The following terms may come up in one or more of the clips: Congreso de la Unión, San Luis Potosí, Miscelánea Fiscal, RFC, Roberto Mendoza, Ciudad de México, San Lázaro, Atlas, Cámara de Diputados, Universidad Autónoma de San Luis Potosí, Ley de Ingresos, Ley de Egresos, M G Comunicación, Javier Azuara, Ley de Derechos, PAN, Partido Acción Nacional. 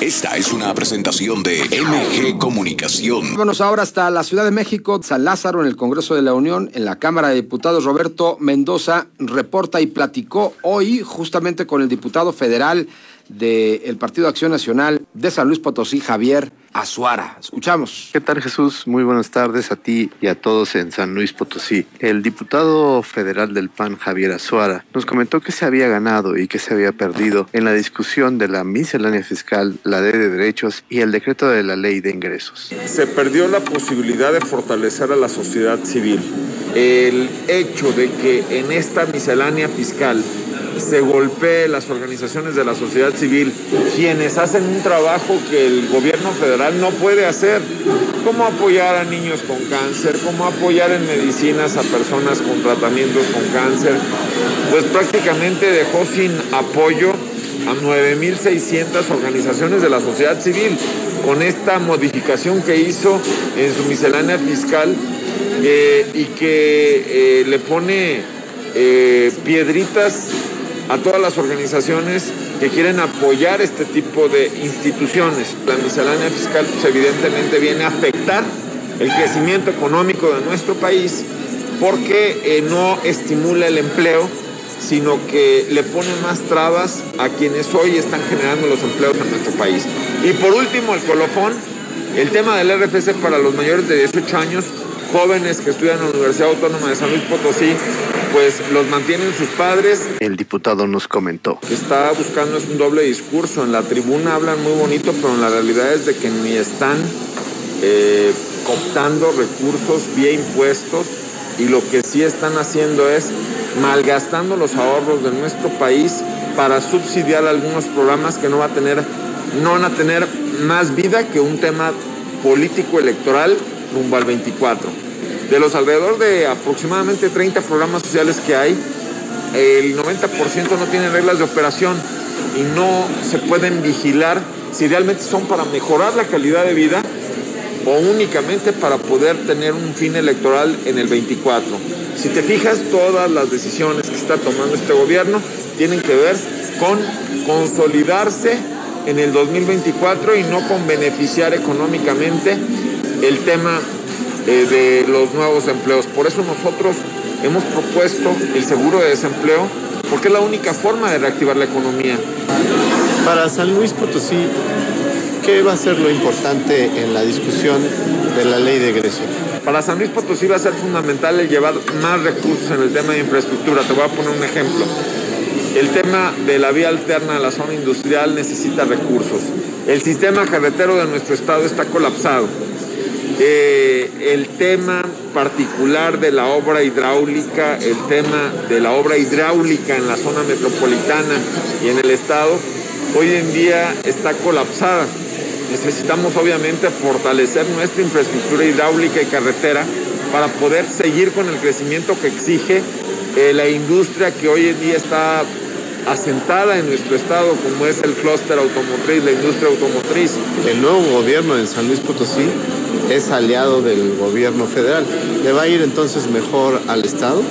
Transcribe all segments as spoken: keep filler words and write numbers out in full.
Esta es una presentación de M G Comunicación. Vámonos ahora hasta la Ciudad de México, San Lázaro, en el Congreso de la Unión, en la Cámara de Diputados. Roberto Mendoza reporta y platicó hoy justamente con el diputado federal del Partido Acción Nacional de San Luis Potosí, Javier Azuara. Escuchamos. ¿Qué tal, Jesús? Muy buenas tardes a ti y a todos en San Luis Potosí. El diputado federal del P A N, Javier Azuara, nos comentó que se había ganado y que se había perdido en la discusión de la miscelánea fiscal, la Ley de Derechos y el decreto de la Ley de Ingresos. Se perdió la posibilidad de fortalecer a la sociedad civil. El hecho de que en esta miscelánea fiscal se golpee las organizaciones de la sociedad civil, quienes hacen un trabajo que el gobierno federal no puede hacer, como apoyar a niños con cáncer, como apoyar en medicinas a personas con tratamientos con cáncer, pues prácticamente dejó sin apoyo a nueve mil seiscientas organizaciones de la sociedad civil. Con esta modificación que hizo en su miscelánea fiscal eh, y que eh, le pone eh, piedritas a todas las organizaciones que quieren apoyar este tipo de instituciones. La miscelánea fiscal pues, evidentemente viene a afectar el crecimiento económico de nuestro país porque eh, no estimula el empleo, sino que le pone más trabas a quienes hoy están generando los empleos en nuestro país. Y por último, el colofón, el tema del R F C para los mayores de dieciocho años, jóvenes que estudian en la Universidad Autónoma de San Luis Potosí, pues los mantienen sus padres. El diputado nos comentó. Está buscando es un doble discurso. En la tribuna hablan muy bonito, pero en la realidad es de que ni están eh, cooptando recursos vía impuestos, y lo que sí están haciendo es malgastando los ahorros de nuestro país para subsidiar algunos programas que no va a tener, no van a tener más vida que un tema político electoral rumbo al veinticuatro. De los alrededor de aproximadamente treinta programas sociales que hay, el noventa por ciento no tienen reglas de operación y no se pueden vigilar si realmente son para mejorar la calidad de vida o únicamente para poder tener un fin electoral en el veinticuatro. Si te fijas, todas las decisiones que está tomando este gobierno tienen que ver con consolidarse en el dos mil veinticuatro y no con beneficiar económicamente el tema eh, de los nuevos empleos. Por eso nosotros hemos propuesto el seguro de desempleo, porque es la única forma de reactivar la economía. Para San Luis Potosí, ¿qué va a ser lo importante en la discusión de la Ley de Egresos? Para San Luis Potosí va a ser fundamental el llevar más recursos en el tema de infraestructura. Te voy a poner un ejemplo. El tema de la vía alterna a la zona industrial necesita recursos. El sistema carretero de nuestro estado está colapsado. Eh, el tema particular de la obra hidráulica, el tema de la obra hidráulica en la zona metropolitana y en el estado, hoy en día está colapsada. Necesitamos obviamente fortalecer nuestra infraestructura hidráulica y carretera para poder seguir con el crecimiento que exige eh, la industria que hoy en día está asentada en nuestro estado, como es el clúster automotriz, la industria automotriz. El nuevo gobierno en San Luis Potosí es aliado del gobierno federal. ¿Le va a ir entonces mejor al estado?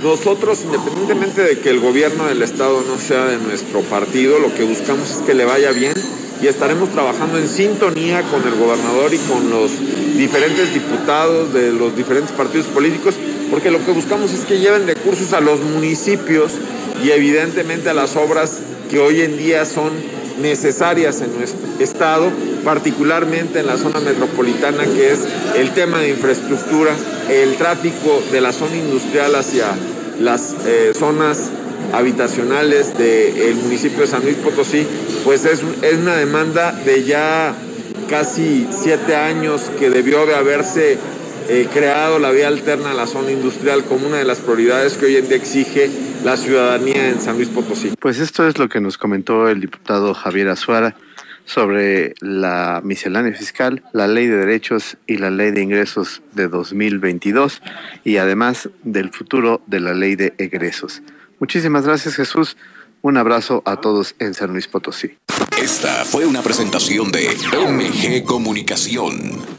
Nosotros, independientemente de que el gobierno del estado no sea de nuestro partido, lo que buscamos es que le vaya bien y estaremos trabajando en sintonía con el gobernador y con los diferentes diputados de los diferentes partidos políticos, porque lo que buscamos es que lleven recursos a los municipios y evidentemente a las obras que hoy en día son necesarias en nuestro estado, particularmente en la zona metropolitana, que es el tema de infraestructura, el tráfico de la zona industrial hacia las eh, zonas habitacionales del municipio de San Luis Potosí. Pues es, es una demanda de ya casi siete años que debió de haberse eh, creado la vía alterna a la zona industrial como una de las prioridades que hoy en día exige la ciudadanía en San Luis Potosí. Pues esto es lo que nos comentó el diputado Javier Azuara sobre la miscelánea fiscal, la Ley de Derechos y la Ley de Ingresos de dos mil veintidós, y además del futuro de la Ley de Egresos. Muchísimas gracias, Jesús. Un abrazo a todos en San Luis Potosí. Esta fue una presentación de M G Comunicación.